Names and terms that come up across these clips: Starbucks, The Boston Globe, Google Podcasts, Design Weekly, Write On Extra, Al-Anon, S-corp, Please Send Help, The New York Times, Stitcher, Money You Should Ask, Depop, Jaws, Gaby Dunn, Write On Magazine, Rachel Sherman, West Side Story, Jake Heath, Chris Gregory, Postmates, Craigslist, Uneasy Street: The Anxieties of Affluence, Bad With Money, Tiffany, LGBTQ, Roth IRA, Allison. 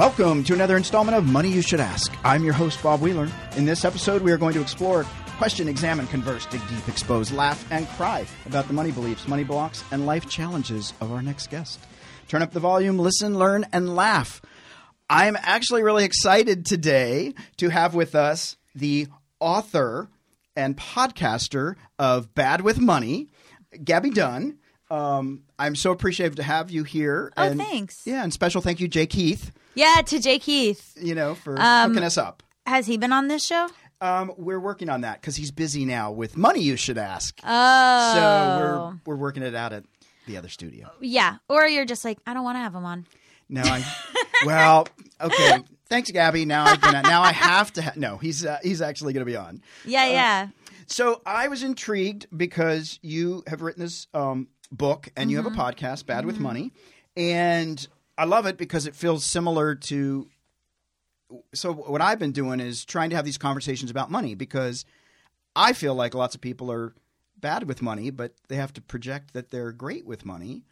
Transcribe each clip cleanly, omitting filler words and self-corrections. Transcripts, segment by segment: Welcome to another installment of Money You Should Ask. I'm your host, Bob Wheeler. In this episode, we are going to explore, question, examine, converse, dig deep, expose, laugh, and cry about the money beliefs, money blocks, and life challenges of our next guest. Turn up the volume, listen, learn, and laugh. I'm actually really excited today to have with us the author and podcaster of Bad With Money, Gaby Dunn. I'm so appreciative to have you here. Oh, and, thanks. Yeah, and special thank you, Jake Heath. Yeah, to Jake Heath. You know, for hooking us up. Has he been on this show? We're working on that because he's busy now with Money You Should Ask. Oh. So we're working it out at the other studio. Yeah, or you're just like, I don't want to have him on. No, well, okay. Thanks, Gaby. Now I have to. No, he's actually going to be on. Yeah, yeah. So I was intrigued because you have written this book and you have a podcast, Bad With Money, and I love it because it feels similar to – so what I've been doing is trying to have these conversations about money because I feel like lots of people are bad with money, but they have to project that they're great with money.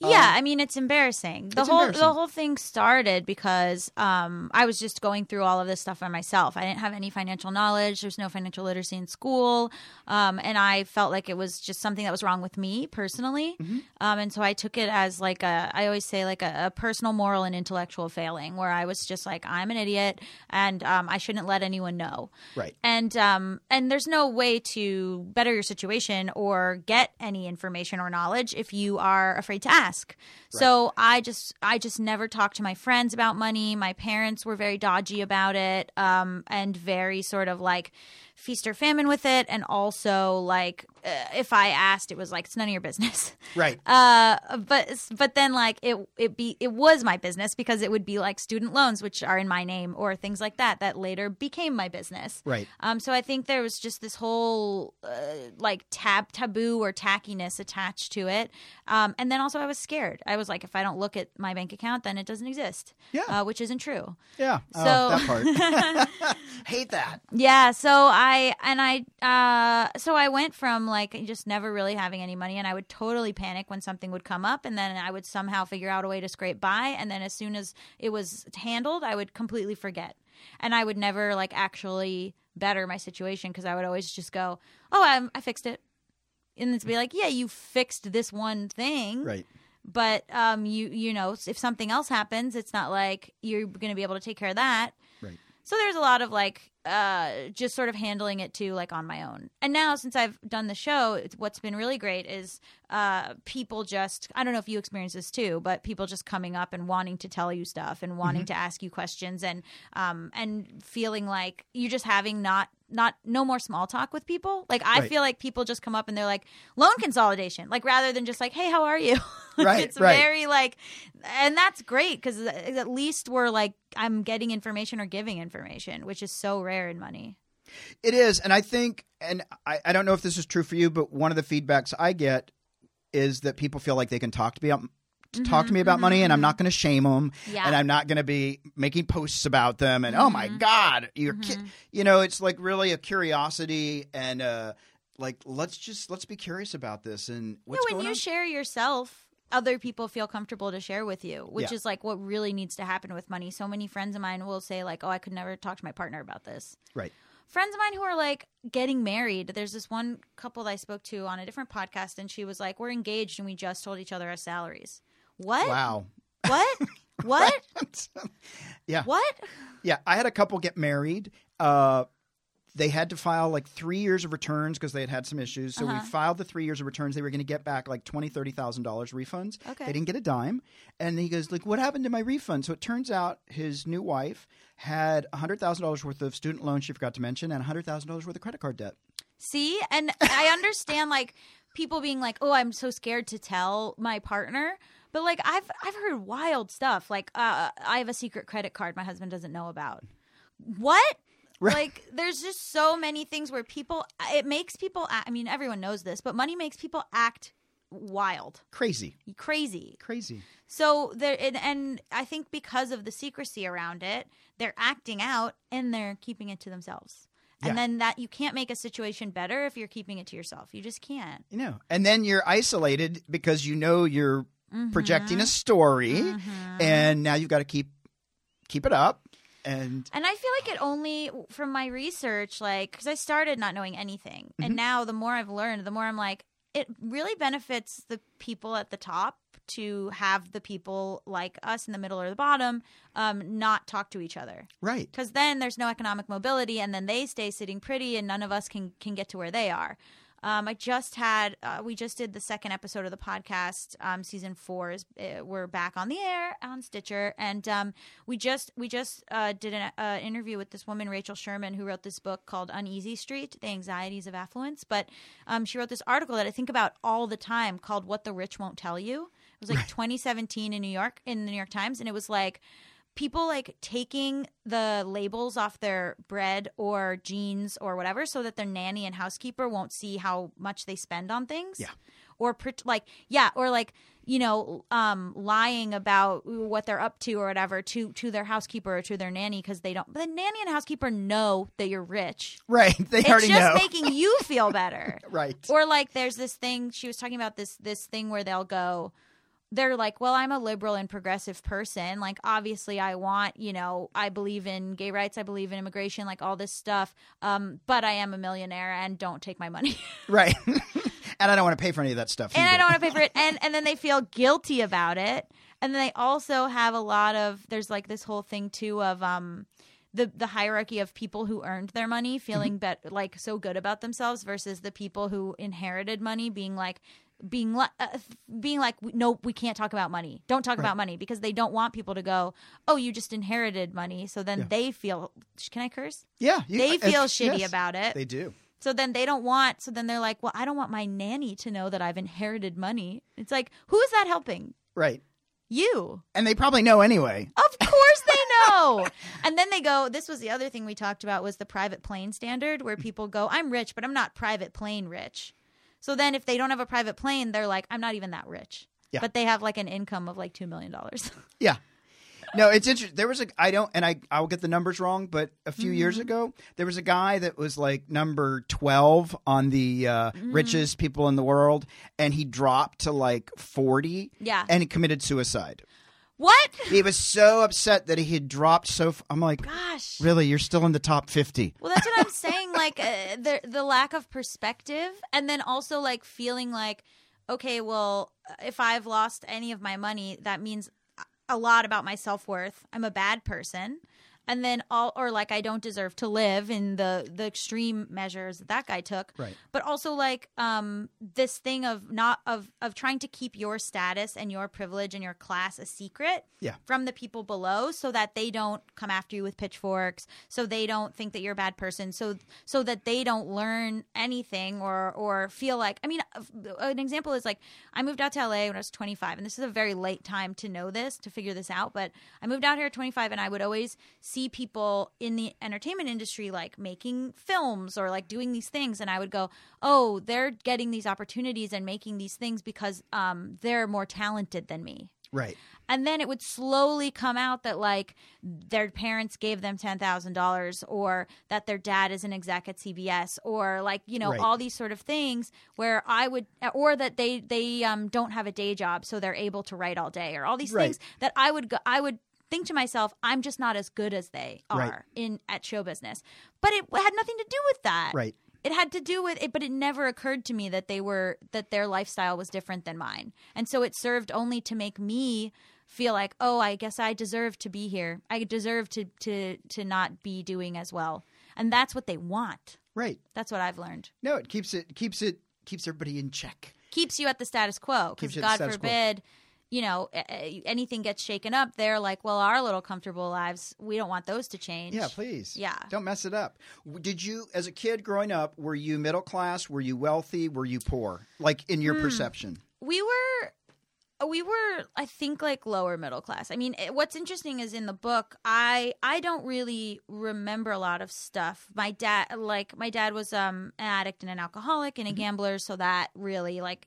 Yeah, I mean, it's embarrassing. The whole thing started because I was just going through all of this stuff by myself. I didn't have any financial knowledge. There's no financial literacy in school, and I felt like it was just something that was wrong with me personally. And so I took it as like I always say like a personal, moral, and intellectual failing, where I was just like, I'm an idiot, and I shouldn't let anyone know. Right. And there's no way to better your situation or get any information or knowledge if you are afraid to ask. Right. So I just never talked to my friends about money. My parents were very dodgy about it, and very sort of like feast or famine with it. And also like if I asked, it was like, it's none of your business. Right. But then like it was my business because it would be like student loans, which are in my name, or things like that later became my business. Right. So I think there was just this whole like taboo or tackiness attached to it. And then also I was scared. I was like, if I don't look at my bank account, then it doesn't exist. Yeah. Which isn't true. Yeah. So that part. Hate that. Yeah. So I went from like just never really having any money, and I would totally panic when something would come up, and then I would somehow figure out a way to scrape by, and then as soon as it was handled, I would completely forget, and I would never like actually better my situation because I would always just go, oh, I fixed it, and it's be like, yeah, you fixed this one thing, right? But you know, if something else happens, it's not like you're going to be able to take care of that, right? So there's a lot of like. Just sort of handling it too, like on my own. And now since I've done the show, what's been really great is people just, I don't know if you experience this too, but people just coming up and wanting to tell you stuff and wanting to ask you questions and feeling like you're just having no more small talk with people. Like I feel like people just come up and they're like, loan consolidation, like rather than just like, hey, how are you? Right. It's very like, and that's great because at least we're like, I'm getting information or giving information, which is so rare in money. It is. And I think, and I don't know if this is true for you, but one of the feedbacks I get is that people feel like they can talk to me about money, and I'm not going to shame them, and I'm not going to be making posts about them. And oh my God, you're you know, it's like really a curiosity and like let's be curious about this and what's going on. When you share yourself, other people feel comfortable to share with you, which is like what really needs to happen with money. So many friends of mine will say like, oh, I could never talk to my partner about this. Right. Friends of mine who are like getting married. There's this one couple that I spoke to on a different podcast, and she was like, we're engaged and we just told each other our salaries. What? Wow. What? What? Yeah. What? Yeah. I had a couple get married. They had to file like 3 years of returns because they had some issues. So we filed the 3 years of returns. They were going to get back like $20,000, $30,000 refunds. Okay. They didn't get a dime. And he goes like, what happened to my refund? So it turns out his new wife had $100,000 worth of student loans she forgot to mention and $100,000 worth of credit card debt. See? And I understand like people being like, oh, I'm so scared to tell my partner. But like I've heard wild stuff like I have a secret credit card my husband doesn't know about. What? Right. Like there's just so many things where people – it makes people – I mean everyone knows this, but money makes people act wild. Crazy. So there – and I think because of the secrecy around it, they're acting out and they're keeping it to themselves. And then that you can't make a situation better if you're keeping it to yourself. You just can't. You know. And then you're isolated because you know you're projecting a story and now you've got to keep – keep it up. And I feel like it only, from my research, like, because I started not knowing anything. Mm-hmm. And now the more I've learned, the more I'm like, it really benefits the people at the top to have the people like us in the middle or the bottom not talk to each other. Right. Because then there's no economic mobility, and then they stay sitting pretty, and none of us can get to where they are. I just had we just did the second episode of the podcast. Season 4 is we're back on the air on Stitcher, and we just did an interview with this woman, Rachel Sherman, who wrote this book called Uneasy Street: The Anxieties of Affluence. But she wrote this article that I think about all the time called "What the Rich Won't Tell You." It was like 2017 in the New York Times, and it was like people like taking the labels off their bread or jeans or whatever so that their nanny and housekeeper won't see how much they spend on things. Yeah. Or lying about what they're up to or whatever to their housekeeper or to their nanny because they don't. But the nanny and housekeeper know that you're rich. Right. They already know. It's just making you feel better. Right. Or like there's this thing – she was talking about this thing where they'll go – they're like, well, I'm a liberal and progressive person. Like, obviously, I want, I believe in gay rights. I believe in immigration, like all this stuff. But I am a millionaire and don't take my money. Right. And I don't want to pay for any of that stuff. And either. I don't want to pay for it. And then they feel guilty about it. And then they also have a lot of – there's like this whole thing too of the hierarchy of people who earned their money feeling like so good about themselves versus the people who inherited money being like, no, we can't talk about money. Don't talk about money, because they don't want people to go, oh, you just inherited money. So then they feel, can I curse? Yeah. They feel shitty about it. They do. So then they don't want, so then they're like, well, I don't want my nanny to know that I've inherited money. It's like, who is that helping? Right. You. And they probably know anyway. Of course they know. And then they go, this was the other thing we talked about was the private plane standard, where people go, I'm rich, but I'm not private plane rich. So then if they don't have a private plane, they're like, I'm not even that rich. Yeah. But they have like an income of like $2 million. Yeah. No, it's interesting. There was a – I'll get the numbers wrong, but a few years ago, there was a guy that was like number 12 on the richest people in the world, and he dropped to like 40. Yeah. And he committed suicide. What? He was so upset that he had dropped I'm like, gosh, really? You're still in the top 50. Well, that's what I'm saying. Like the lack of perspective, and then also like feeling like, okay, well, if I've lost any of my money, that means a lot about my self-worth. I'm a bad person. And then I don't deserve to live in the extreme measures that guy took. Right. But also like this thing of trying to keep your status and your privilege and your class a secret from the people below, so that they don't come after you with pitchforks, so they don't think that you're a bad person, so that they don't learn anything or feel like – I mean, an example is like I moved out to LA when I was 25, and this is a very late time to figure this out. But I moved out here at 25, and I would always – see people in the entertainment industry like making films or like doing these things, and I would go, oh, they're getting these opportunities and making these things because they're more talented than me. Right. And then it would slowly come out that like their parents gave them $10,000, or that their dad is an exec at CVS, or like, all these sort of things where I would, or that they don't have a day job, so they're able to write all day, or all these things that I would think to myself, I'm just not as good as they are at show business. But it had nothing to do with that. Right. It had to do with it, but it never occurred to me that their lifestyle was different than mine. And so it served only to make me feel like, oh, I guess I deserve to be here. I deserve to not be doing as well. And that's what they want. Right. That's what I've learned. No, it keeps everybody in check. Keeps you at the status quo. Because God forbid, anything gets shaken up, they're like, well, our little comfortable lives, we don't want those to change. Yeah, please. Yeah. Don't mess it up. Did you, as a kid growing up, were you middle class? Were you wealthy? Were you poor? Like in your perception? We were, I think, like lower middle class. I mean, what's interesting is in the book, I don't really remember a lot of stuff. My dad was an addict and an alcoholic and a gambler, so that really like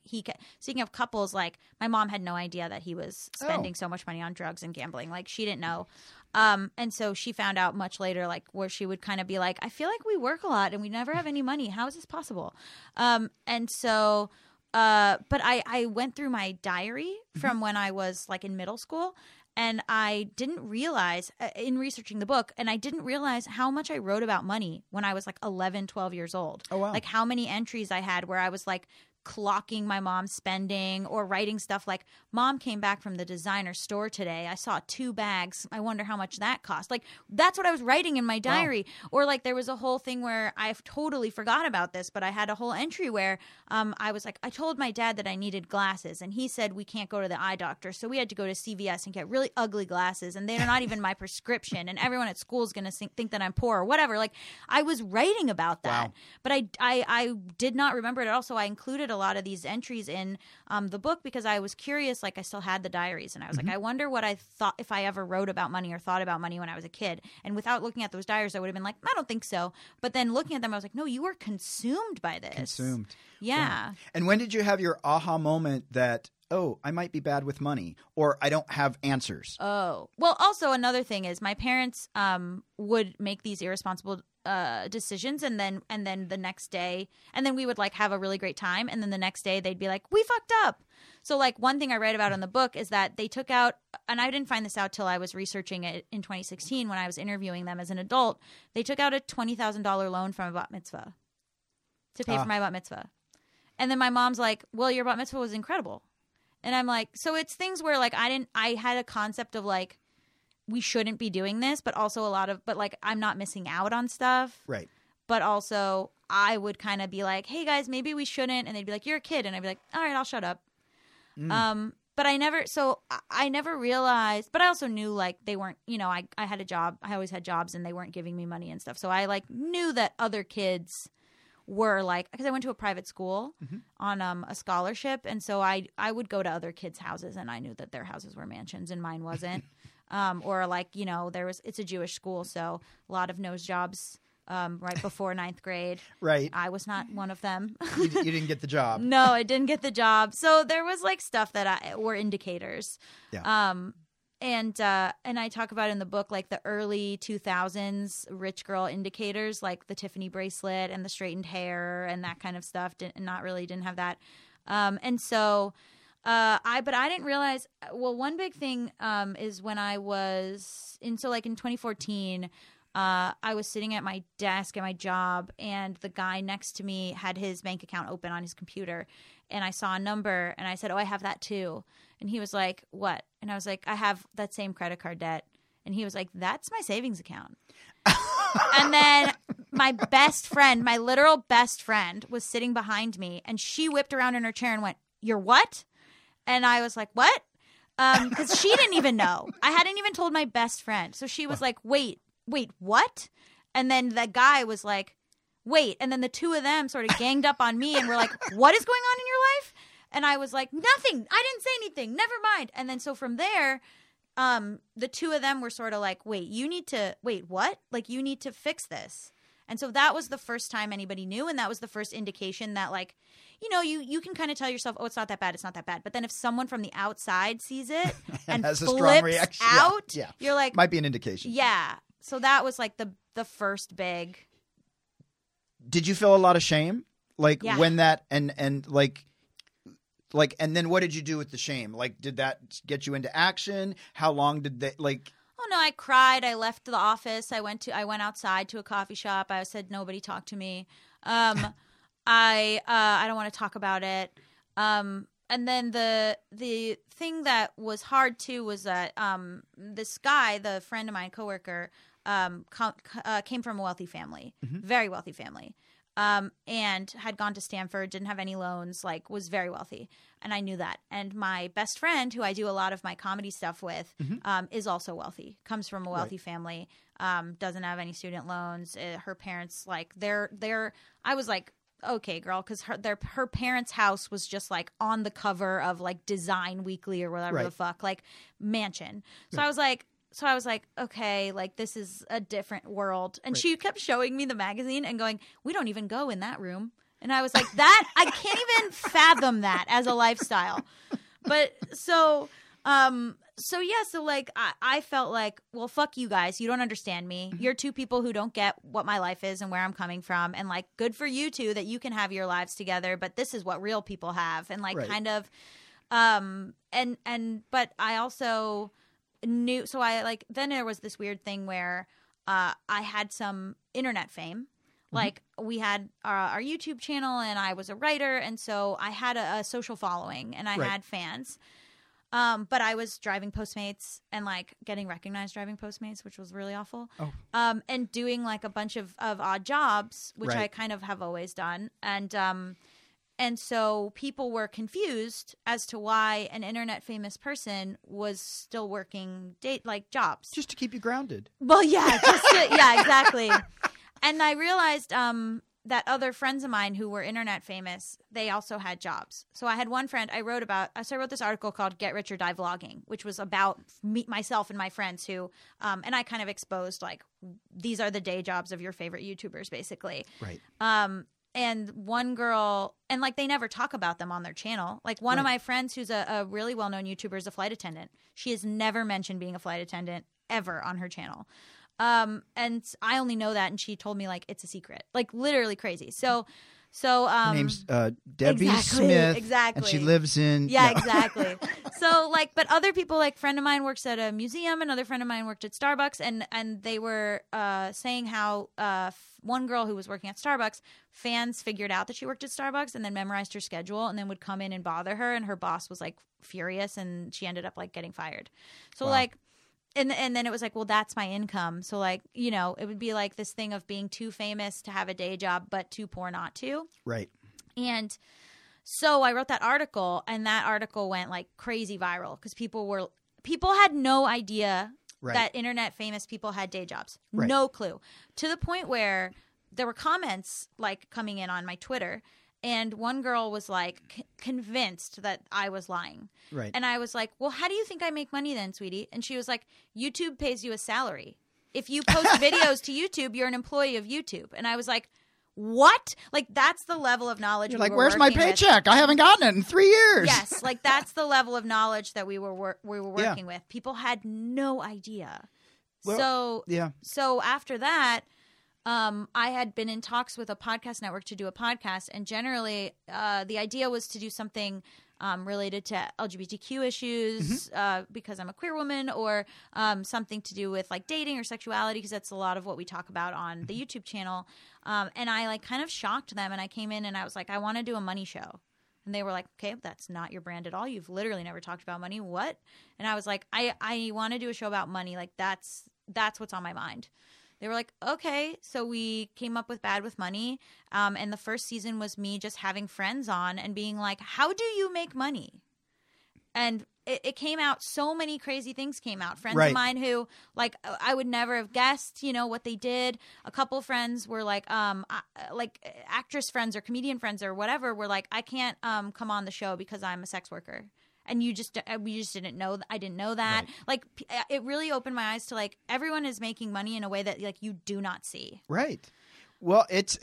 speaking of couples, like my mom had no idea that he was spending so much money on drugs and gambling. Like she didn't know. And so she found out much later, like where she would kind of be like, I feel like we work a lot and we never have any money. How is this possible? And so – but I went through my diary from when I was like in middle school, And I didn't realize in researching the book, and I didn't realize how much I wrote about money when I was like 11, 12 years old. Oh, wow. Like how many entries I had where I was like clocking my mom's spending or writing stuff like, Mom came back from the designer store today. I saw 2 bags. I wonder how much that cost. Like that's what I was writing in my diary. Wow. Or like there was a whole thing where I've totally forgot about this, but I had a whole entry where I was like, I told my dad that I needed glasses and he said we can't go to the eye doctor. So we had to go to CVS and get really ugly glasses and they're not even my prescription and everyone at school is going to think that I'm poor or whatever. Like I was writing about that. Wow. But I did not remember it at all. So I included a lot of these entries in the book because I was curious. Like I still had the diaries and I was like, I wonder what I thought if I ever wrote about money or thought about money when I was a kid. And without looking at those diaries, I would have been like, I don't think so. But then looking at them, I was like, no, you were consumed by this. Consumed. Yeah. Wow. And when did you have your aha moment that, oh, I might be bad with money or I don't have answers? Oh, well, also another thing is my parents would make these irresponsible decisions and then the next day and then we would like have a really great time and then the next day they'd be like, we fucked up. So like one thing I write about in the book is that they took out, and I didn't find this out till I was researching it in 2016 when I was interviewing them as an adult, they took out a $20,000 loan from a bat mitzvah to pay for my bat mitzvah. And then my mom's like, well, your bat mitzvah was incredible. And I'm like, so it's things where like I had a concept of like, we shouldn't be doing this, but also like I'm not missing out on stuff. Right. But also I would kind of be like, hey guys, maybe we shouldn't. And they'd be like, you're a kid. And I'd be like, all right, I'll shut up. But I never realized, but I also knew like they weren't, you know, I had a job. I always had jobs and they weren't giving me money and stuff. So I like knew that other kids were like, because I went to a private school on a scholarship. And so I would go to other kids' houses and I knew that their houses were mansions and mine wasn't. Or like, you know, it's a Jewish school, so a lot of nose jobs right before ninth grade. Right. I was not one of them. You didn't get the job. No, I didn't get the job. So there was like stuff that were indicators. Yeah. And I talk about in the book like the early 2000s rich girl indicators, like the Tiffany bracelet and the straightened hair and that kind of stuff. Didn't have that. But I didn't realize, well, one big thing is when I was in 2014, I was sitting at my desk at my job and the guy next to me had his bank account open on his computer and I saw a number and I said, oh, I have that too. And he was like, what? And I was like, I have that same credit card debt. And he was like, that's my savings account. And then my best friend, my literal best friend was sitting behind me and she whipped around in her chair and went, you're what? And I was like, what? Because she didn't even know. I hadn't even told my best friend. So she was like, wait, what? And then the guy was like, wait. And then the two of them sort of ganged up on me and were like, what is going on in your life? And I was like, nothing. I didn't say anything. Never mind. And then so from there, the two of them were sort of like, wait, what? Like you need to fix this. And so that was the first time anybody knew, and that was the first indication that, like, you know, you can kind of tell yourself, oh, it's not that bad. But then if someone from the outside sees it and has flips a strong reaction out, yeah. You're like – might be an indication. Yeah. So that was like the first big – Did you feel a lot of shame? Like when that – and like – and then what did you do with the shame? Like did that get you into action? How long did they – like – Oh no, I cried. I left the office. I went outside to a coffee shop. I said, nobody talk to me. I don't want to talk about it. And then the thing that was hard too was that this guy, the friend of mine, coworker, came from a wealthy family, very wealthy family. And had gone to Stanford, didn't have any loans, like was very wealthy. And I knew that. And my best friend, who I do a lot of my comedy stuff with, is also wealthy, comes from a wealthy family, doesn't have any student loans. Her parents, like they're I was like, okay, girl, because her parents' house was just like on the cover of like Design Weekly or whatever the fuck, like mansion. So I was like, okay, like this is a different world. And she kept showing me the magazine and going, we don't even go in that room. And I was like, that, I can't even fathom that as a lifestyle. But so like I felt like, well, fuck you guys. You don't understand me. You're two people who don't get what my life is and where I'm coming from. And like, good for you two that you can have your lives together. But this is what real people have. And like kind of, but I also knew. So I like, then there was this weird thing where I had some internet fame. Like, we had our YouTube channel, and I was a writer, and so I had a social following, and I had fans. But I was driving Postmates and, like, getting recognized driving Postmates, which was really awful. And doing, like, a bunch of odd jobs, which I kind of have always done. And so people were confused as to why an internet famous person was still working jobs. Just to keep you grounded. Well, yeah. Yeah, exactly. And I realized that other friends of mine who were internet famous, they also had jobs. So I had one friend I wrote about. So I wrote this article called "Get Rich or Die Vlogging," which was about myself and my friends who, and I kind of exposed like these are the day jobs of your favorite YouTubers, basically. Right. And one girl, and like they never talk about them on their channel. Like one of my friends, who's a really well-known YouTuber, is a flight attendant. She has never mentioned being a flight attendant ever on her channel. And I only know that, and she told me like it's a secret, like literally crazy. So her name's Debbie Smith, and she lives in exactly. So like, but other people, like friend of mine works at a museum, another friend of mine worked at Starbucks, and they were saying how one girl who was working at Starbucks, fans figured out that she worked at Starbucks and then memorized her schedule and then would come in and bother her, and her boss was like furious, and she ended up like getting fired. So like. And then it was like, well, that's my income. So, like, you know, it would be like this thing of being too famous to have a day job but too poor not to. Right. And so I wrote that article, and that article went, like, crazy viral because people had no idea that internet famous people had day jobs. Right. No clue. To the point where there were comments, like, coming in on my Twitter. And one girl was, like, convinced that I was lying. Right. And I was like, well, how do you think I make money then, sweetie? And she was like, YouTube pays you a salary. If you post videos to YouTube, you're an employee of YouTube. And I was like, what? Like, that's the level of knowledge we were working with. Like, where's my paycheck? I haven't gotten it in 3 years. Yes. Like, that's the level of knowledge that we were working with. People had no idea. Well, so after that... I had been in talks with a podcast network to do a podcast, and generally the idea was to do something related to LGBTQ issues because I'm a queer woman, or something to do with like dating or sexuality, because that's a lot of what we talk about on the YouTube channel. And I like kind of shocked them, and I came in and I was like, I want to do a money show. And they were like, okay, that's not your brand at all. You've literally never talked about money. What? And I was like, I want to do a show about money. Like that's what's on my mind. They were like, okay, so we came up with Bad With Money, and the first season was me just having friends on and being like, how do you make money? And it came out, so many crazy things came out. Friends of mine who, like, I would never have guessed, you know, what they did. A couple friends were like actress friends or comedian friends or whatever were like, I can't come on the show because I'm a sex worker. And we just didn't know. I didn't know that. Right. Like, it really opened my eyes to like everyone is making money in a way that like you do not see. Right. Well, it's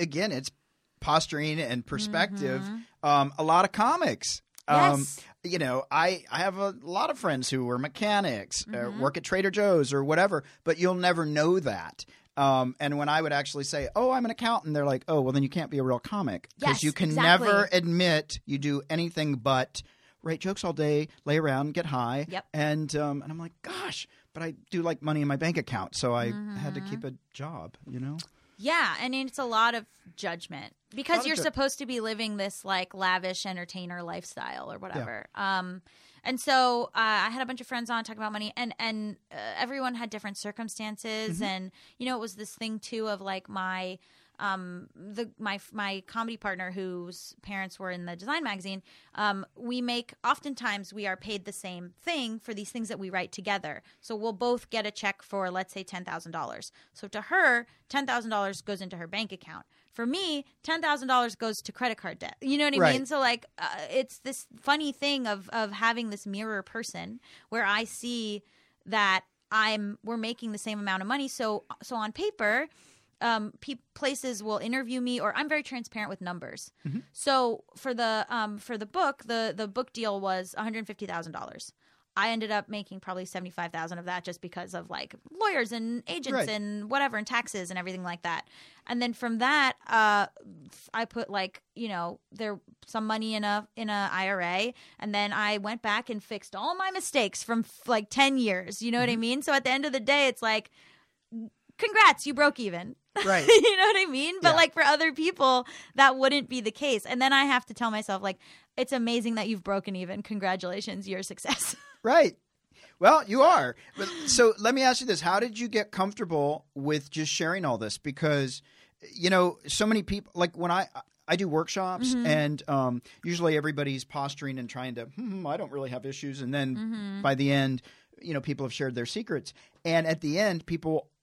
posturing and perspective. Mm-hmm. A lot of comics. Yes. You know, I have a lot of friends who are mechanics, work at Trader Joe's or whatever, but you'll never know that. And when I would actually say, oh, I'm an accountant, they're like, oh, well, then you can't be a real comic because you can never admit you do anything but write jokes all day, lay around, get high. Yep. And I'm like, gosh, but I do like money in my bank account, so I had to keep a job, you know? Yeah, I mean, it's a lot of judgment because you're supposed to be living this like lavish entertainer lifestyle or whatever. Yeah. And so I had a bunch of friends on talking about money, and everyone had different circumstances. Mm-hmm. And, you know, it was this thing too of like my – my comedy partner, whose parents were in the Design magazine, oftentimes we are paid the same thing for these things that we write together. So we'll both get a check for, let's say, $10,000. So to her, $10,000 goes into her bank account. For me, $10,000 goes to credit card debt. You know what I mean? So like, it's this funny thing of having this mirror person where I see that we're making the same amount of money. So on paper, places will interview me, or I'm very transparent with numbers. Mm-hmm. So for the book, the book deal was $150,000. I ended up making probably $75,000 of that just because of like lawyers and agents and whatever and taxes and everything like that. And then from that, I put like, you know, there some money in a IRA, and then I went back and fixed all my mistakes from like 10 years. You know what I mean? So at the end of the day, it's like, congrats, you broke even. Right. You know what I mean? But like for other people, that wouldn't be the case. And then I have to tell myself like, it's amazing that you've broken even. Congratulations, your success. Right. Well, you are. But, so let me ask you this. How did you get comfortable with just sharing all this? Because, you know, so many people – like when I do workshops and usually everybody's posturing and trying to I don't really have issues. And then by the end, you know, people have shared their secrets. And at the end, people –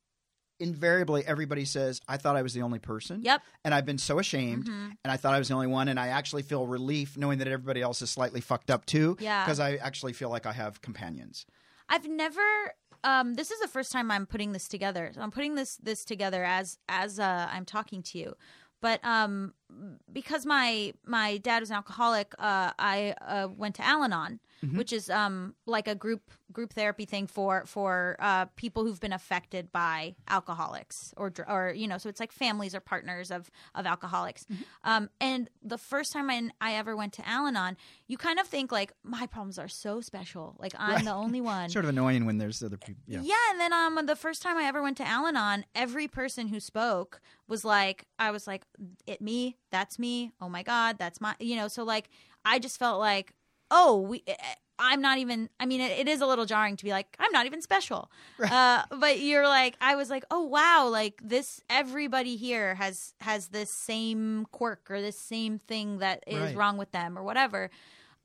invariably, everybody says, I thought I was the only person. Yep. And I've been so ashamed. And I thought I was the only one. And I actually feel relief knowing that everybody else is slightly fucked up too. Yeah. Because I actually feel like I have companions. I've never this is the first time I'm putting this together. So I'm putting this together as I'm talking to you. But because my dad was an alcoholic, I went to Al-Anon, which is like a group therapy thing for people who've been affected by alcoholics or you know, so it's like families or partners of alcoholics. And the first time I ever went to Al-Anon, you kind of think like my problems are so special, like I'm the only one. Sort of annoying when there's other people. Yeah, and then the first time I ever went to Al-Anon, every person who spoke was like, I was like, it me. That's me. Oh my God. That's my, you know, so like, I just felt like, I'm not even, I mean, it is a little jarring to be like, I'm not even special. Right. But you're like, I was like, oh wow. Like this, everybody here has this same quirk or this same thing that is wrong with them or whatever.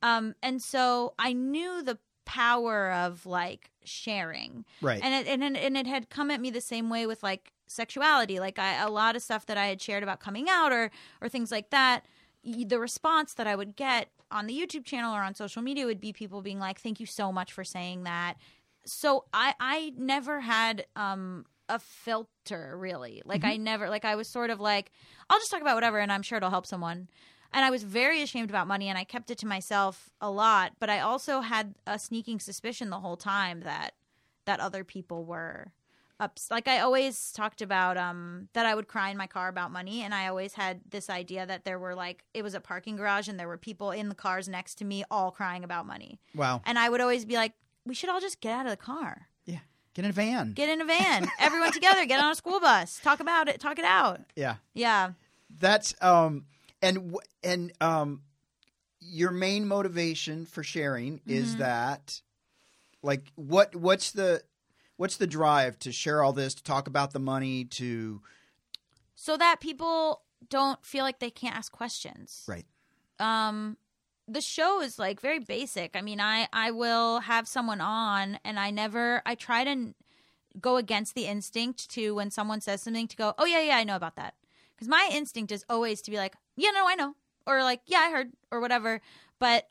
And so I knew the power of like sharing. Right. And it had come at me the same way with like, sexuality, like a lot of stuff that I had shared about coming out or things like that, the response that I would get on the YouTube channel or on social media would be people being like, thank you so much for saying that. So I never had a filter really. Like I never, like I was sort of like, I'll just talk about whatever and I'm sure it'll help someone. And I was very ashamed about money and I kept it to myself a lot, but I also had a sneaking suspicion the whole time that other people were like I always talked about that I would cry in my car about money, and I always had this idea that there were like it was a parking garage and there were people in the cars next to me all crying about money. Wow. And I would always be like, we should all just get out of the car. Yeah. Get in a van. Get in a van. Everyone together. Get on a school bus. Talk about it. Talk it out. Yeah. Yeah. That's your main motivation for sharing is that like what's the drive to share all this, to talk about the money, to – so that people don't feel like they can't ask questions. Right. The show is like very basic. I mean I will have someone on and I try to go against the instinct to when someone says something to go, oh, yeah, I know about that. Because my instinct is always to be like, yeah, no, I know. Or like, yeah, I heard or whatever. But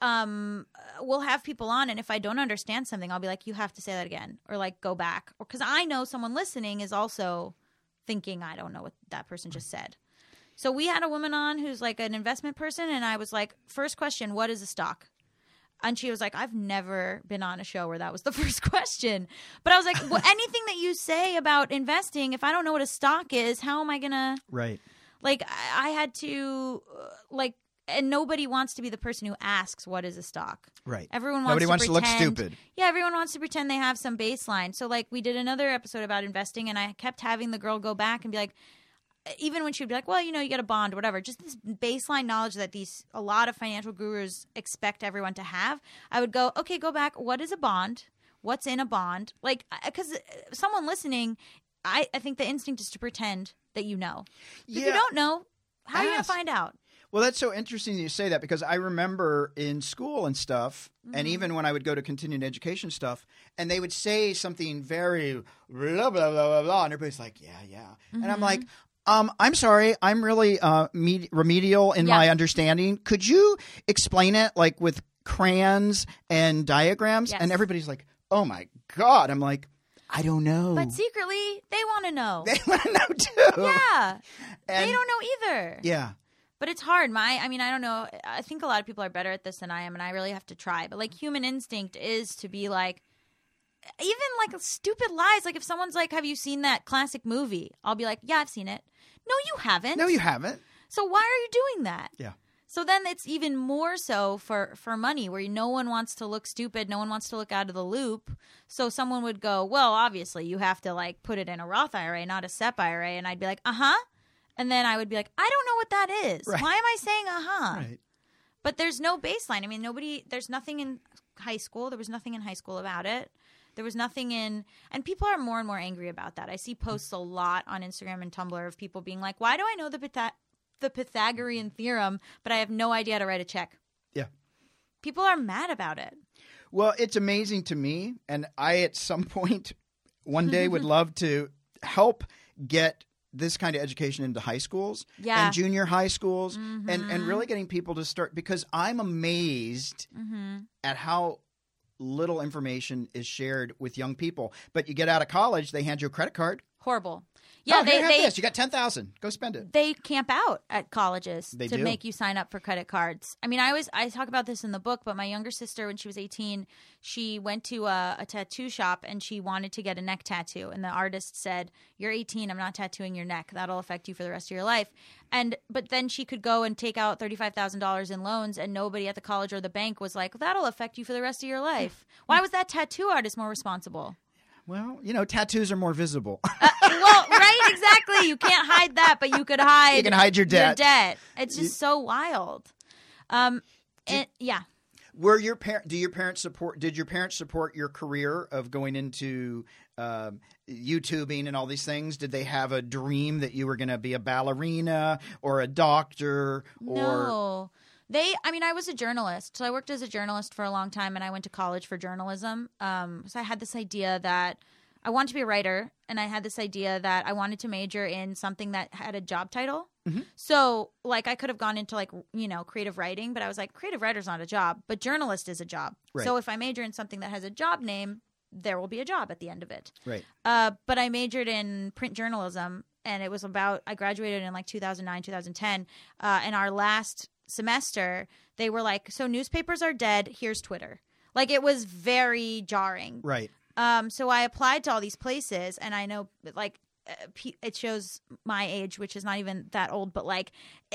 we'll have people on, and if I don't understand something, I'll be like, you have to say that again or, like, go back. Or because I know someone listening is also thinking, I don't know what that person just said. So we had a woman on who's, like, an investment person, and I was like, first question, what is a stock? And she was like, I've never been on a show where that was the first question. But I was like, well, anything that you say about investing, if I don't know what a stock is, how am I going to – Right. Like, I had to, like – and nobody wants to be the person who asks what is a stock. Right. Nobody wants to look stupid. Yeah, everyone wants to pretend they have some baseline. So like we did another episode about investing and I kept having the girl go back and be like, even when she would be like, well, you know, you get a bond, whatever, just this baseline knowledge that a lot of financial gurus expect everyone to have, I would go, okay, go back. What is a bond? What's in a bond? Like, because someone listening, I think the instinct is to pretend that you know. Yeah. If you don't know, how are you going to find out? Well, that's so interesting that you say that because I remember in school and stuff and even when I would go to continuing education stuff and they would say something very blah, blah, blah, blah, blah and everybody's like, yeah. And I'm like, I'm sorry, I'm really remedial in my understanding. Could you explain it like with crayons and diagrams? Yes. And everybody's like, oh, my God. I'm like, I don't know. But secretly, they want to know. They want to know too. Yeah. They don't know either. Yeah. But it's hard. I don't know. I think a lot of people are better at this than I am, and I really have to try. But, like, human instinct is to be, like, even, like, stupid lies. Like, if someone's like, have you seen that classic movie? I'll be like, yeah, I've seen it. No, you haven't. No, you haven't. So why are you doing that? Yeah. So then it's even more so for money, where no one wants to look stupid. No one wants to look out of the loop. So someone would go, well, obviously you have to, like, put it in a Roth IRA, not a SEP IRA. And I'd be like, uh-huh. And then I would be like, I don't know what that is. Right. Why am I saying uh-huh? Right. But there's no baseline. I mean, there's nothing in high school. There was nothing in high school about it. There was nothing in – and people are more and more angry about that. I see posts a lot on Instagram and Tumblr of people being like, why do I know the Pythagorean theorem, but I have no idea how to write a check? Yeah. People are mad about it. Well, it's amazing to me, and I at some point one day would love to help get this kind of education into high schools and junior high schools and really getting people to start – because I'm amazed at how – little information is shared with young people. But you get out of college, they hand you a credit card. Horrible. Yeah, oh, you got $10,000. Go spend it. They camp out at colleges to make you sign up for credit cards. I mean, I talk about this in the book, but my younger sister, when she was 18, she went to a tattoo shop and she wanted to get a neck tattoo. And the artist said, "You're 18. I'm not tattooing your neck. That'll affect you for the rest of your life." But then she could go and take out $35,000 in loans, and nobody at the college or the bank was like, "That'll affect you for the rest of your life." Why was that tattoo artist more responsible? Well, you know, tattoos are more visible. Well, right, exactly. You can't hide that, but you could hide. You can hide your debt. It's just so wild. Did your parents support your career of going into YouTubing and all these things? Did they have a dream that you were going to be a ballerina or a doctor? No. I was a journalist. So I worked as a journalist for a long time, and I went to college for journalism. So I had this idea that I wanted to be a writer, and I had this idea that I wanted to major in something that had a job title. Mm-hmm. So, like, I could have gone into, like, you know, creative writing, but I was like, creative writer's not a job, but journalist is a job. Right. So if I major in something that has a job name, there will be a job at the end of it. Right. But I majored in print journalism, and it was about – I graduated in, like, 2009, 2010, and our last – semester they were like, so newspapers are dead, here's Twitter. Like, it was very jarring. Right. So I applied to all these places, and I know, like, it shows my age, which is not even that old, but, like,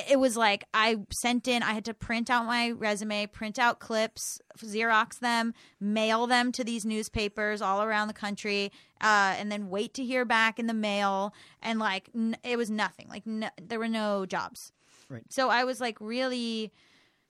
it was like I had to print out my resume, print out clips, Xerox them, mail them to these newspapers all around the country, and then wait to hear back in the mail. And, like, it was nothing. Like, there were no jobs. Right. So I was, like, really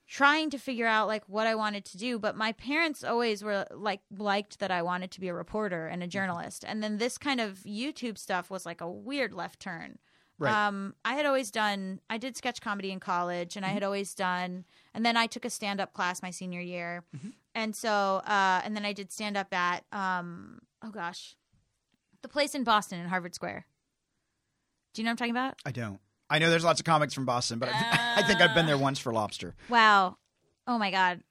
trying to figure out, like, what I wanted to do. But my parents always were, like, liked that I wanted to be a reporter and a journalist. And then this kind of YouTube stuff was, like, a weird left turn. Right. I did sketch comedy in college, and I had always done – and then I took a stand-up class my senior year. Mm-hmm. And so and then I did stand-up at the place in Boston in Harvard Square. Do you know what I'm talking about? I don't. I know there's lots of comics from Boston, but I think I've been there once for lobster. Wow. Oh, my God.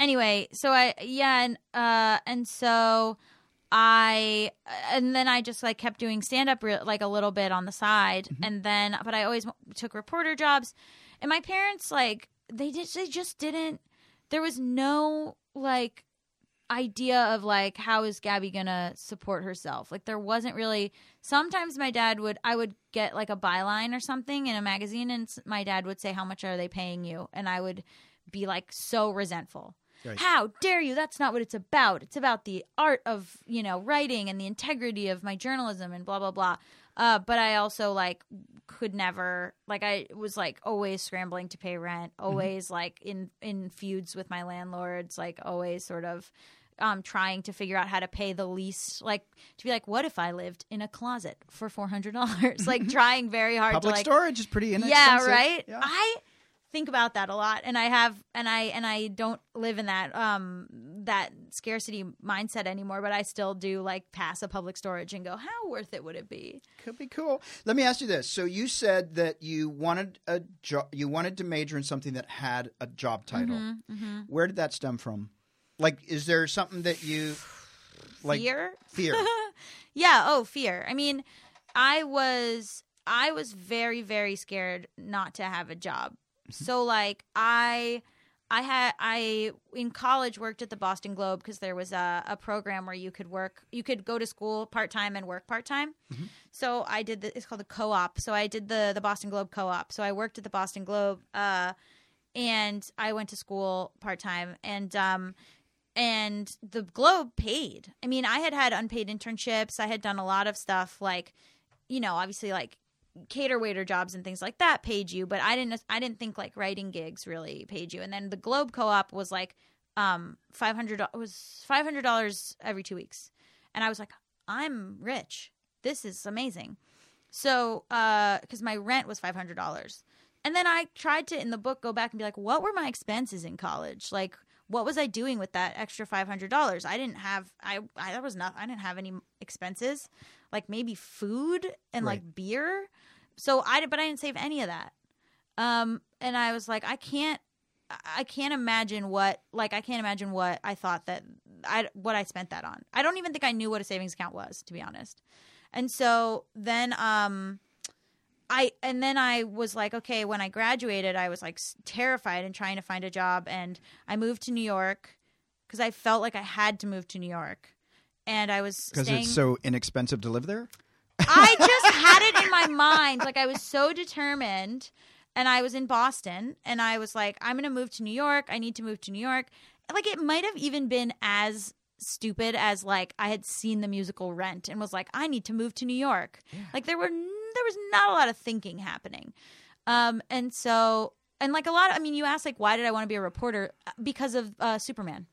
Anyway, so and then I just, like, kept doing stand-up, like, a little bit on the side. Mm-hmm. But I always took reporter jobs. And my parents, like, there was no, like, idea of, like, how is Gabby gonna support herself? Like, there wasn't really. Sometimes I would get, like, a byline or something in a magazine, and my dad would say, how much are they paying you? And I would be, like, so resentful. Right. How dare you? That's not what it's about. It's about the art of, you know, writing and the integrity of my journalism and blah, blah, blah. But I also, like, could never – like, I was, like, always scrambling to pay rent, always, like, in feuds with my landlords, like, always sort of trying to figure out how to pay the least – like, to be like, what if I lived in a closet for $400? Like, trying very hard to, like – public storage is pretty inexpensive. Yeah, right? Yeah. I think about that a lot, and I don't live in that scarcity mindset anymore, but I still do, like, pass a public storage and go, how worth it would it be? Could be cool. Let me ask you this. So you said that you wanted a you wanted to major in something that had a job title. Mm-hmm, mm-hmm. Where did that stem from? Like, is there something that you like fear? Fear. Yeah, fear. I mean, I was I was very, very scared not to have a job. So like I in college worked at the Boston Globe because there was a program where you could go to school part-time and work part-time. Mm-hmm. So I did it's called the co-op. So I did the Boston Globe co-op. So I worked at the Boston Globe and I went to school part-time and the Globe paid. I mean, I had unpaid internships. I had done a lot of stuff like, you know, obviously like cater waiter jobs and things like that paid you, but I didn't think like writing gigs really paid you. And then the Globe co-op was like $500 every 2 weeks, and I was like, I'm rich, this is amazing. So because my rent was $500, and then I tried to in the book go back and be like, what were my expenses in college? Like, what was I doing with that extra $500? I didn't have any expenses, like maybe food and right. like beer. So but I didn't save any of that. And I was like, I can't imagine what I thought what I spent that on. I don't even think I knew what a savings account was, to be honest. And so then, then I was like, okay, when I graduated, I was like terrified and trying to find a job. And I moved to New York because I felt like I had to move to New York. And I was because it's so inexpensive to live there. I just had it in my mind. Like I was so determined, and I was in Boston, and I was like, I'm going to move to New York. I need to move to New York. Like it might have even been as stupid as like I had seen the musical Rent and was like, I need to move to New York. Yeah. Like there was not a lot of thinking happening. You asked like, why did I want to be a reporter? Because of Superman.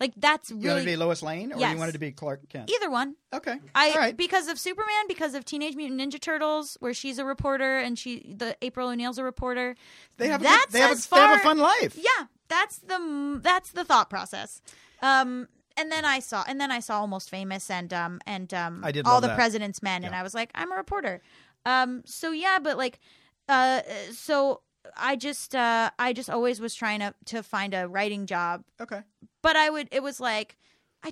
Like that's really. You wanted to be Lois Lane, or yes. You wanted to be Clark Kent? Either one. Okay. All right. Because of Superman, because of Teenage Mutant Ninja Turtles, where she's a reporter and the April O'Neil's a reporter. They have a fun life. Yeah, that's the thought process. And then I saw Almost Famous and I did all the that. President's Men, yeah. And I was like, I'm a reporter. I just always was trying to find a writing job. Okay. But I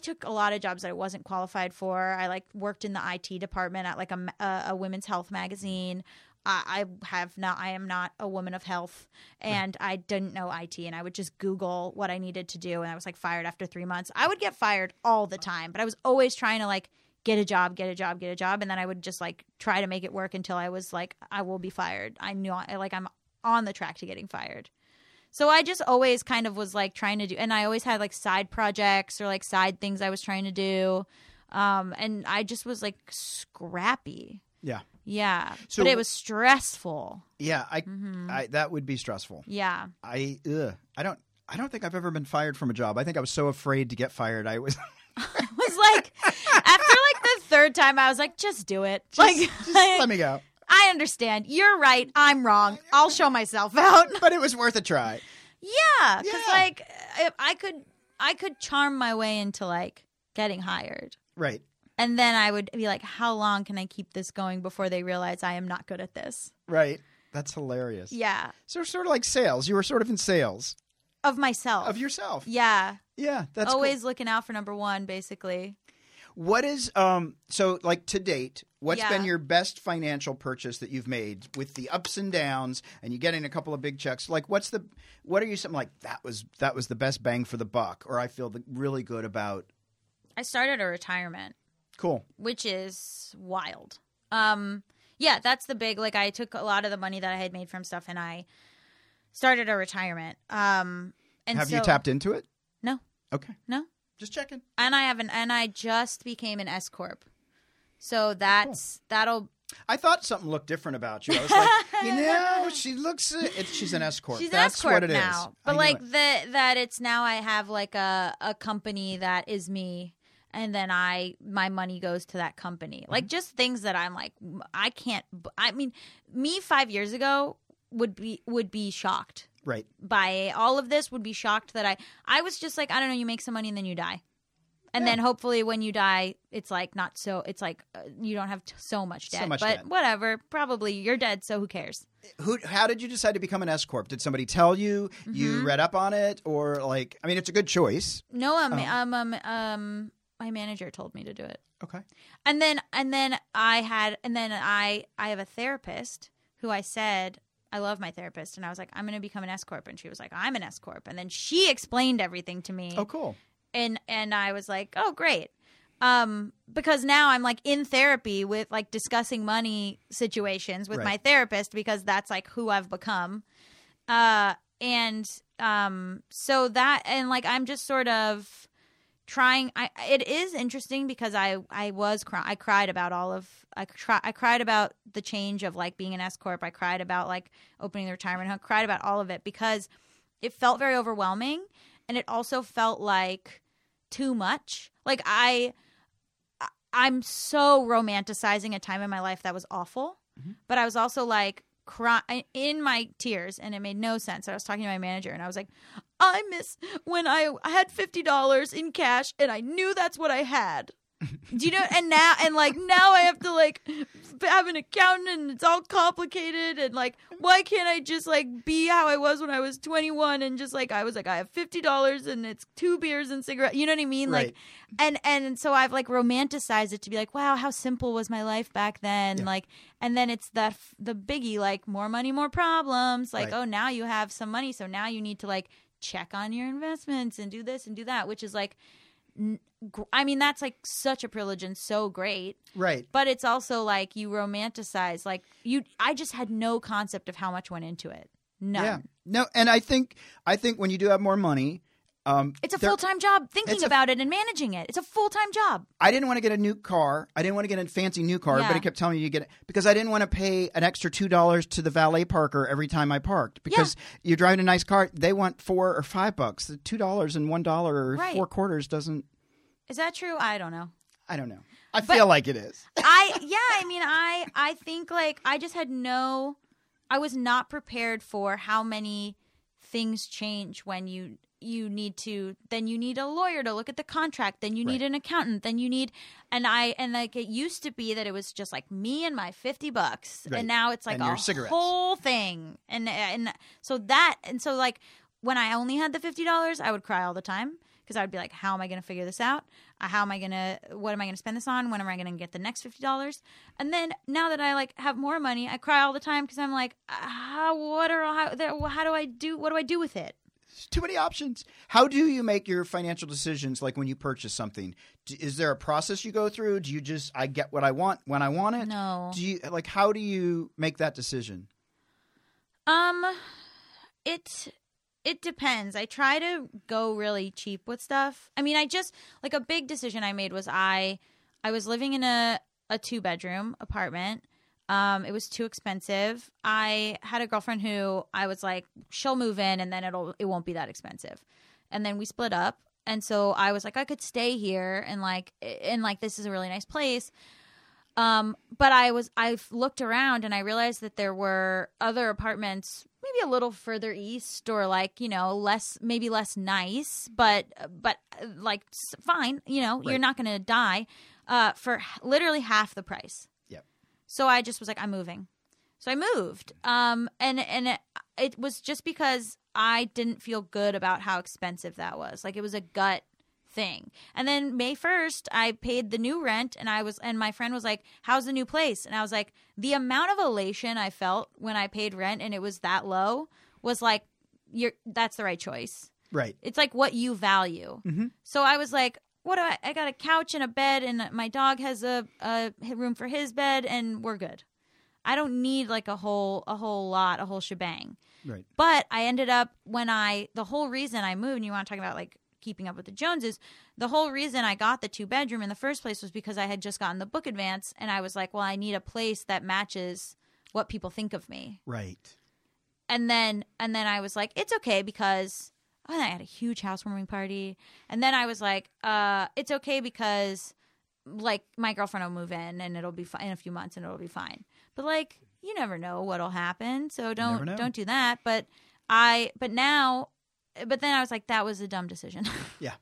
took a lot of jobs that I wasn't qualified for. I like worked in the IT department at like a women's health magazine. I am not a woman of health, and I didn't know IT, and I would just Google what I needed to do, and I was like fired after 3 months. I would get fired all the time, but I was always trying to like get a job. And then I would just like try to make it work until I was like, I will be fired. I knew like I'm on the track to getting fired. So I just always kind of was like trying to do, and I always had like side projects or like side things I was trying to do. And I just was like scrappy. Yeah. Yeah. So, but it was stressful. Yeah. That would be stressful. Yeah. I don't think I've ever been fired from a job. I think I was so afraid to get fired. I was like, after like the third time, I was like, just do it. Just let me go. I understand. You're right. I'm wrong. I'll show myself out. But it was worth a try. Yeah, because like I could charm my way into like getting hired. Right. And then I would be like, how long can I keep this going before they realize I am not good at this? Right. That's hilarious. Yeah. So sort of like sales. You were sort of in sales. Of myself. Of yourself. Yeah. Yeah. That's always cool. Looking out for number one, basically. What is to date, what's been your best financial purchase that you've made with the ups and downs, and you getting a couple of big checks? Like something like that was the best bang for the buck, or I feel really good about? I started a retirement. Cool. Which is wild. That's the big, like I took a lot of the money that I had made from stuff and I started a retirement. You tapped into it? No. Okay. No. Just checking. And I haven't. And I just became an S-corp, so that's that'll. I thought something looked different about you. I was like, she looks. She's an S-corp. She's that's an S-corp what it now. Is. But like that, it's now I have like a company that is me, and then my money goes to that company. Mm-hmm. Like just things that I'm like, I can't. I mean, me 5 years ago would be shocked. Right. By all of this would be shocked that I was just like, I don't know, you make some money and then you die. And then hopefully when you die, it's like not so, it's like you don't have so much debt. So much but debt. Whatever, probably you're dead, so who cares? How did you decide to become an S-corp? Did somebody tell you? Mm-hmm. You read up on it? Or like, I mean, it's a good choice. No, My manager told me to do it. Okay. And then I have a therapist who I said, I love my therapist. And I was like, I'm going to become an S-corp. And she was like, I'm an S-corp. And then she explained everything to me. Oh, cool. And I was like, oh, great. Because now I'm like in therapy with like discussing money situations with my therapist, because that's like who I've become. So that, and like, I'm just sort of trying, it is interesting because I cried about the change of like being an S-corp. I cried about like opening the retirement home, cried about all of it because it felt very overwhelming. And it also felt like too much. Like I'm so romanticizing a time in my life that was awful, but I was also like crying in my tears, and it made no sense. I was talking to my manager, and I was like, I miss when I had $50 in cash, and I knew that's what I had. Do you know? And now I have to like have an accountant, and it's all complicated. And like, why can't I just like be how I was when I was 21? And just like, I was like, I have $50 and it's 2 beers and cigarette. You know what I mean? Right. Like, and so I've like romanticized it to be like, wow, how simple was my life back then? Yeah. Like, and then it's the biggie, like more money, more problems. Like, oh, now you have some money. So now you need to like check on your investments and do this and do that, which is like, I mean, that's like such a privilege and so great. Right. But it's also like you romanticize, like I just had no concept of how much went into it. None. Yeah. No. And I think when you do have more money, it's a full-time job thinking about it and managing it. It's a full-time job. I didn't want to get a new car. I didn't want to get a fancy new car. Yeah. Everybody kept telling me you get it because I didn't want to pay an extra $2 to the valet parker every time I parked because you're driving a nice car. They want $4 or $5. The $2 and $1 or 4 quarters doesn't. Is that true? I don't know. But feel like it is. I think like I just had no – I was not prepared for how many things change when you need to – then you need a lawyer to look at the contract. Then you need an accountant. Then you need – and like it used to be that it was just like me and my $50. Right. And now it's like and a whole thing. And so that – and so like when I only had the $50, I would cry all the time. Because I would be like, how am I going to figure this out? What am I going to spend this on? When am I going to get the next $50? And then now that I like have more money, I cry all the time because I'm like, what do I do with it? There's too many options. How do you make your financial decisions? Like when you purchase something, is there a process you go through? Do you just, I get what I want when I want it? No. How do you make that decision? It depends. I try to go really cheap with stuff. I mean, I just – like a big decision I made was I was living in a 2-bedroom apartment. It was too expensive. I had a girlfriend who I was like, she'll move in and then it won't be that expensive. And then we split up. And so I was like, I could stay here and this is a really nice place. But I've looked around and I realized that there were other apartments maybe a little further east or like, you know, less nice, but like fine, you know, you're not going to die, for literally half the price. Yep. So I just was like, I'm moving. So I moved. And it was just because I didn't feel good about how expensive that was. Like it was a gut thing. And then May 1st, I paid the new rent and my friend was like, how's the new place? And I was like, the amount of elation I felt when I paid rent and it was that low was like, that's the right choice. Right. It's like what you value. Mm-hmm. So I was like, I got a couch and a bed and my dog has a room for his bed and we're good. I don't need like a whole shebang. Right. But I ended up the whole reason I moved, and you want to talk about like keeping up with the Joneses, the whole reason I got the 2-bedroom in the first place was because I had just gotten the book advance and I was like, well, I need a place that matches what people think of me. Right. And then I was like, it's okay because I had a huge housewarming party. And then I was like, it's okay because like my girlfriend will move in and it'll be fine in a few months and it'll be fine. But like, you never know what'll happen. So don't do that. But then I was like, that was a dumb decision. Yeah.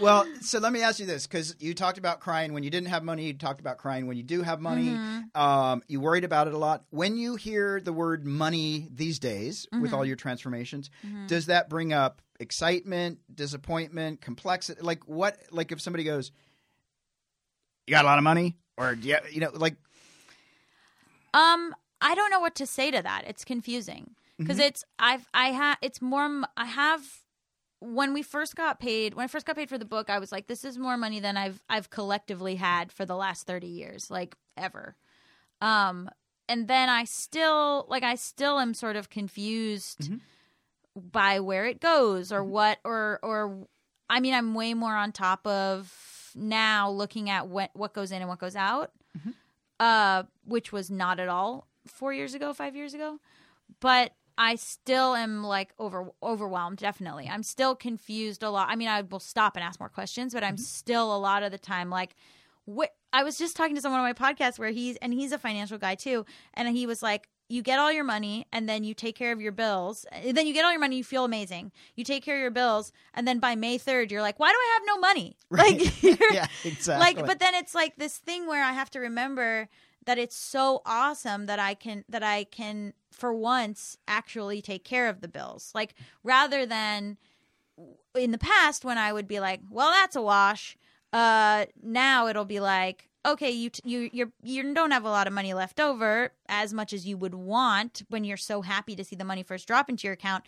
Well, so let me ask you this, because you talked about crying when you didn't have money. You talked about crying when you do have money. Mm-hmm. You worried about it a lot. When you hear the word money these days with all your transformations, does that bring up excitement, disappointment, complexity? Like what? Like if somebody goes, "You got a lot of money," or you know, like. I don't know what to say to that. It's confusing because when we first got paid, when I first got paid for the book, I was like, this is more money than I've collectively had for the last 30 years, like ever. And then I still am sort of confused by where it goes or what, or I mean, I'm way more on top of now looking at what goes in and what goes out, which was not at all 5 years ago, but I still am like overwhelmed, definitely. I'm still confused a lot. I mean, I will stop and ask more questions, but I'm still a lot of the time like I was just talking to someone on my podcast where he's a financial guy too, and he was like, you get all your money and then you take care of your bills. And then you get all your money, you feel amazing. You take care of your bills, and then by May 3rd you're like, why do I have no money? Right. Like yeah, exactly. Like, but then it's like this thing where I have to remember that it's so awesome that I can for once actually take care of the bills. Like rather than in the past when I would be like, well, that's a wash. Now it'll be like, okay, you don't have a lot of money left over, as much as you would want when you're so happy to see the money first drop into your account,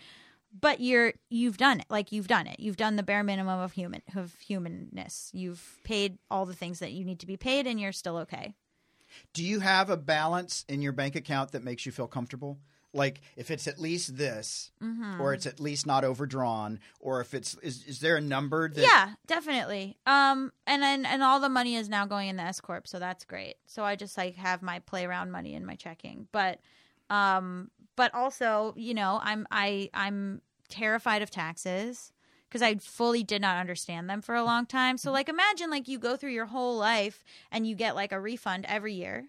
but you've done it. Like you've done the bare minimum of humanness. You've paid all the things that you need to be paid, and you're still okay. Do you have a balance in your bank account that makes you feel comfortable? Like if it's at least this or it's at least not overdrawn, or if it's – is there a number that – Yeah, definitely. And all the money is now going in the S-corp, so that's great. So I just like have my play around money in my checking. But also, you know, I'm terrified of taxes because I fully did not understand them for a long time. So like imagine like you go through your whole life and you get like a refund every year,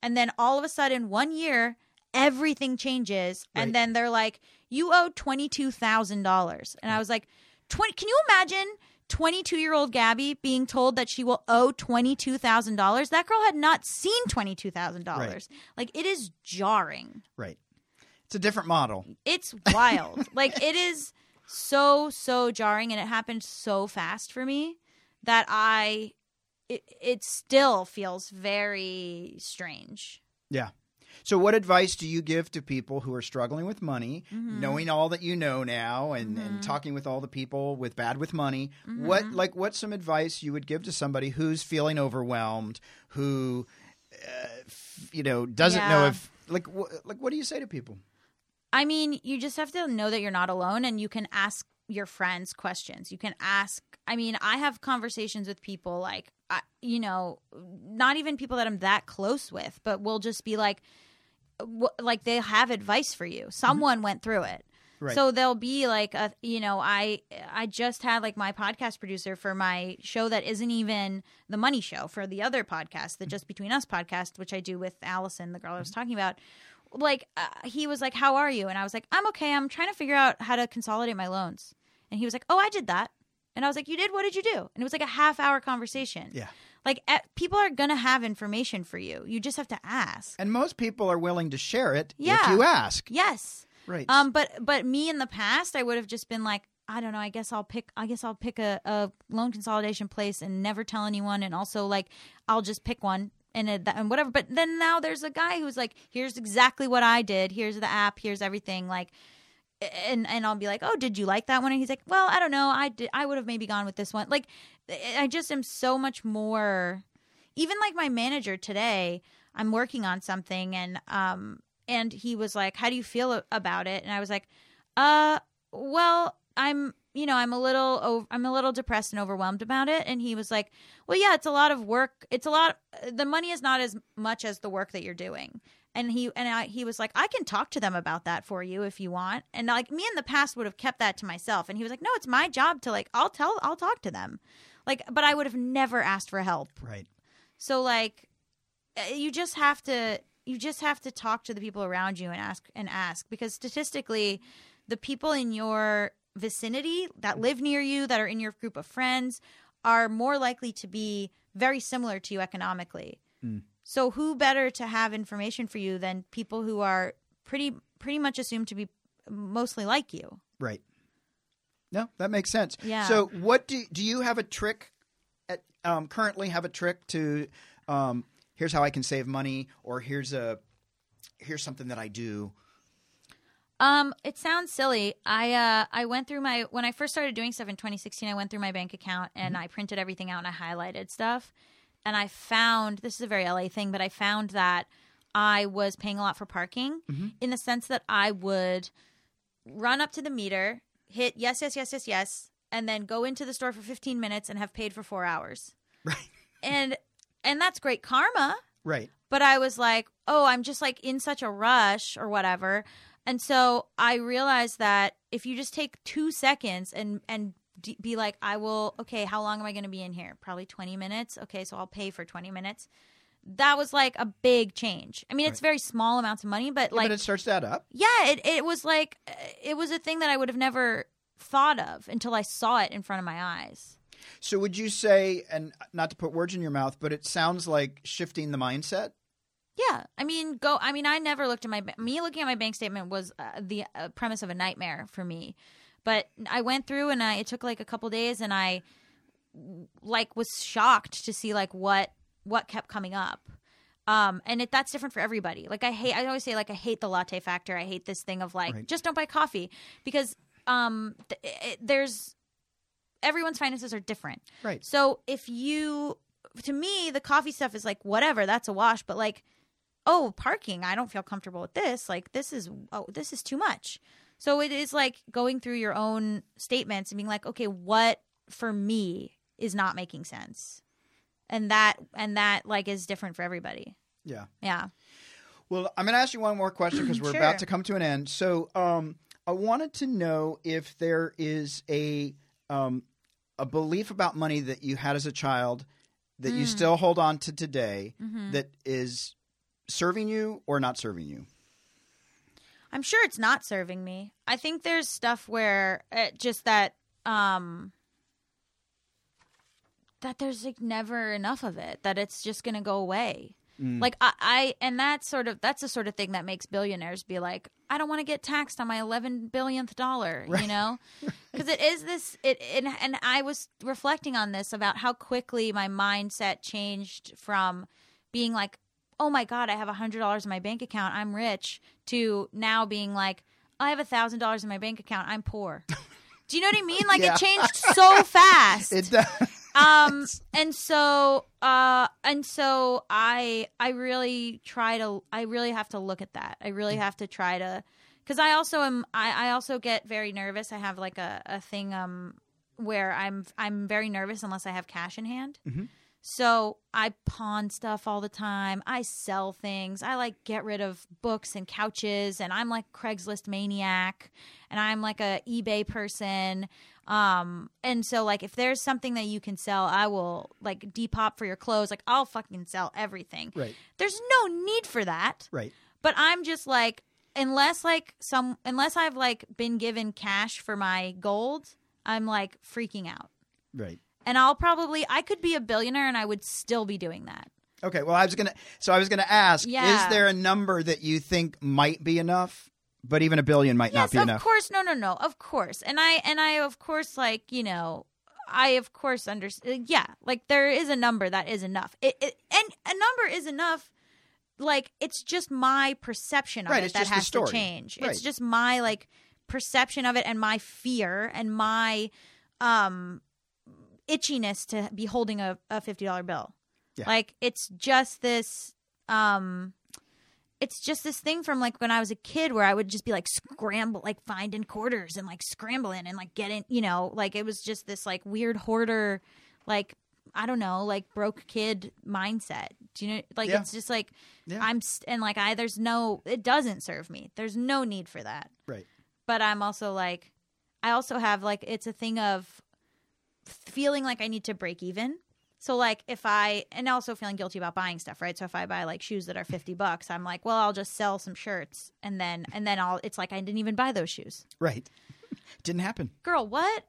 and then all of a sudden one year – everything changes, right. And then they're like, you owe $22,000. And I was like, can you imagine 22-year-old Gabby being told that she will owe $22,000? That girl had not seen $22,000. Right. Like, it is jarring. Right. It's a different model. It's wild. Like, it is so, so jarring, and it happened so fast for me that it still feels very strange. Yeah. So what advice do you give to people who are struggling with money, knowing all that you know now and talking with all the people with Bad With Money? What's some advice you would give to somebody who's feeling overwhelmed, who doesn't know if what do you say to people? I mean, you just have to know that you're not alone, and you can ask your friends questions. You can ask – I mean, I have conversations with people like, not even people that I'm that close with, but we'll just be like they have advice for you. Someone went through it. Right. So they'll be like, I just had like my podcast producer for my show that isn't even the money show, for the other podcast, the Just Between Us podcast, which I do with Allison, the girl I was talking about. Like he was like, how are you? And I was like, I'm okay. I'm trying to figure out how to consolidate my loans. And he was like, oh, I did that. And I was like, you did? What did you do? And it was like a half-hour conversation. Yeah. Like people are going to have information for you. You just have to ask. And most people are willing to share it if you ask. Yes. Right. But me in the past, I would have just been like, I don't know. I guess I'll pick a loan consolidation place and never tell anyone. And also like I'll just pick one. And whatever. But then now there's a guy who's like, here's exactly what I did. Here's the app. Here's everything. Like, and I'll be like, oh, did you like that one? And he's like, well, I don't know. I would have maybe gone with this one. Like, I just am so much more. Even like my manager today, I'm working on something, and he was like, how do you feel about it? And I was like, well, I'm a little depressed and overwhelmed about it. And he was like, well, yeah, it's a lot of work. The money is not as much as the work that you're doing. And he was like, I can talk to them about that for you if you want. And like me in the past would have kept that to myself. And he was like, no, it's my job to like, I'll talk to them. Like, but I would have never asked for help. Right. So like, you just have to talk to the people around you and ask, because statistically the people in your vicinity that live near you, that are in your group of friends, are more likely to be very similar to you economically. So who better to have information for you than people who are pretty much assumed to be mostly like you? Right. No, that makes sense. Yeah. So what do you have a trick at, currently have a trick to here's how I can save money, or here's something that I do? It sounds silly. I went through my – when I first started doing stuff in 2016, I went through my bank account and I printed everything out and I highlighted stuff. And I found – this is a very LA thing, but I found that I was paying a lot for parking in the sense that I would run up to the meter, hit yes, yes, yes, yes, yes, and then go into the store for 15 minutes and have paid for 4 hours. Right. And that's great karma. Right. But I was like, oh, I'm just like in such a rush or whatever. – And so I realized that if you just take 2 seconds and be like, I will, okay, how long am I going to be in here? Probably 20 minutes. Okay, so I'll pay for 20 minutes. That was like a big change. I mean, it's very small amounts of money, but like. But it starts that up. Yeah, it was like, it was a thing that I would have never thought of until I saw it in front of my eyes. So would you say, and not to put words in your mouth, but it sounds like shifting the mindset? Yeah. I never looked at my – me looking at my bank statement was the premise of a nightmare for me. But I went through and it took like a couple days and I like was shocked to see like what kept coming up. And that's different for everybody. Like I always say like I hate the latte factor. I hate this thing of like just don't buy coffee because there's – everyone's finances are different. Right. So if you – to me the coffee stuff is like whatever. That's a wash. But like – oh, parking, I don't feel comfortable with this. Like, this is too much. So it is like going through your own statements and being like, okay, what for me is not making sense? And that like is different for everybody. Yeah. Yeah. Well, I'm going to ask you one more question because we're about to come to an end. So I wanted to know if there is a belief about money that you had as a child that you still hold on to today that is – serving you or not serving you? I'm sure it's not serving me. I think there's stuff where just that that there's like never enough of it, that it's just going to go away. Like I and that's the sort of thing that makes billionaires be like, I don't want to get taxed on my 11 billionth dollar, you know? Because it is this – and I was reflecting on this about how quickly my mindset changed from being like, oh my God, I have $100 in my bank account, I'm rich, to now being like, I have $1,000 in my bank account, I'm poor. Do you know what I mean? Like it changed so fast. It does. And so I really have to look at that. I really have to try to, because I also get very nervous. I have like a thing where I'm very nervous unless I have cash in hand. Mm-hmm. So I pawn stuff all the time. I sell things. I like get rid of books and couches, and I'm like Craigslist maniac, and I'm like a eBay person. And so like if there's something that you can sell, I will like Depop for your clothes. Like I'll fucking sell everything. Right. There's no need for that. Right. But I'm just like unless I've like been given cash for my gold, I'm like freaking out. Right. And I could be a billionaire and I would still be doing that. Okay. Well, I was going to ask, is there a number that you think might be enough, but even a billion might not be enough? Yes, of course. No. Of course. And I, of course, like, you know, I, of course, understand. Yeah. Like there is a number that is enough. And a number is enough. Like it's just my perception of it that has to change. Right. It's just my like perception of it and my fear and my, itchiness to be holding a $50 bill. Yeah. Like it's just this thing from like when I was a kid where I would just be like scramble, like finding quarters and like scrambling and like getting, you know, like it was just this like weird hoarder, like, I don't know, like broke kid mindset. Do you know, like it's just like there's no, it doesn't serve me. There's no need for that. Right. But I'm also like, I also have like, it's a thing of feeling like I need to break even. So like and also feeling guilty about buying stuff, right? So if I buy like shoes that are $50, I'm like, well, I'll just sell some shirts and then it's like, I didn't even buy those shoes. Right. Didn't happen. Girl, what?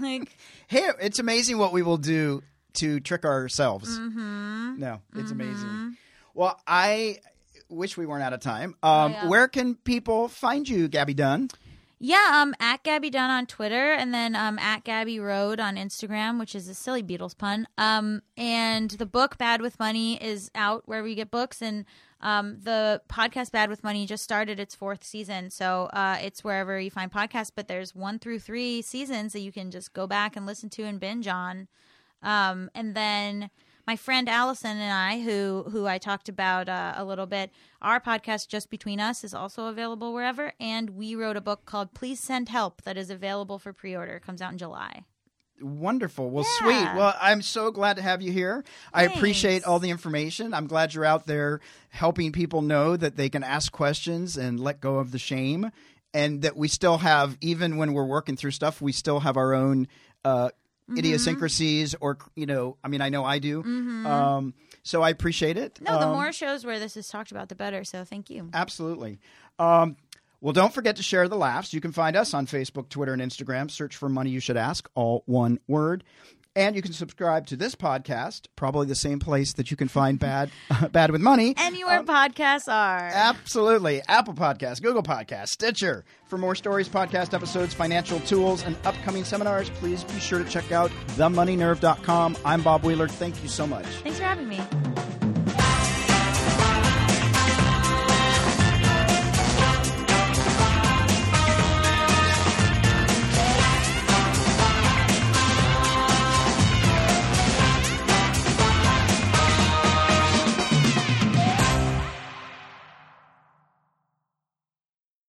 Like, hey, it's amazing what we will do to trick ourselves. Mm-hmm. No, it's amazing. Well, I wish we weren't out of time. Where can people find you, Gaby Dunn? Yeah, at Gaby Dunn on Twitter, and then at Gaby Road on Instagram, which is a silly Beatles pun. And the book Bad With Money is out wherever you get books, and the podcast Bad With Money just started its fourth season, so it's wherever you find podcasts. But there's 1 through 3 seasons that you can just go back and listen to and binge on. And then my friend Allison and I, who I talked about a little bit, our podcast Just Between Us is also available wherever. And we wrote a book called Please Send Help that is available for pre-order. It comes out in July. Wonderful. Well, yeah. Sweet. Well, I'm so glad to have you here. Thanks. I appreciate all the information. I'm glad you're out there helping people know that they can ask questions and let go of the shame, and that we still have, even when we're working through stuff, we still have our own idiosyncrasies, or, you know, I mean, I know I do. So I appreciate it. No, the more shows where this is talked about, the better. So thank you. Absolutely. Well, don't forget to share the laughs. You can find us on Facebook, Twitter, and Instagram. Search for Money You Should Ask, all one word. And you can subscribe to this podcast, probably the same place that you can find Bad With Money. Anywhere podcasts are. Absolutely. Apple Podcasts, Google Podcasts, Stitcher. For more stories, podcast episodes, financial tools, and upcoming seminars, please be sure to check out themoneynerve.com. I'm Bob Wheeler. Thank you so much. Thanks for having me.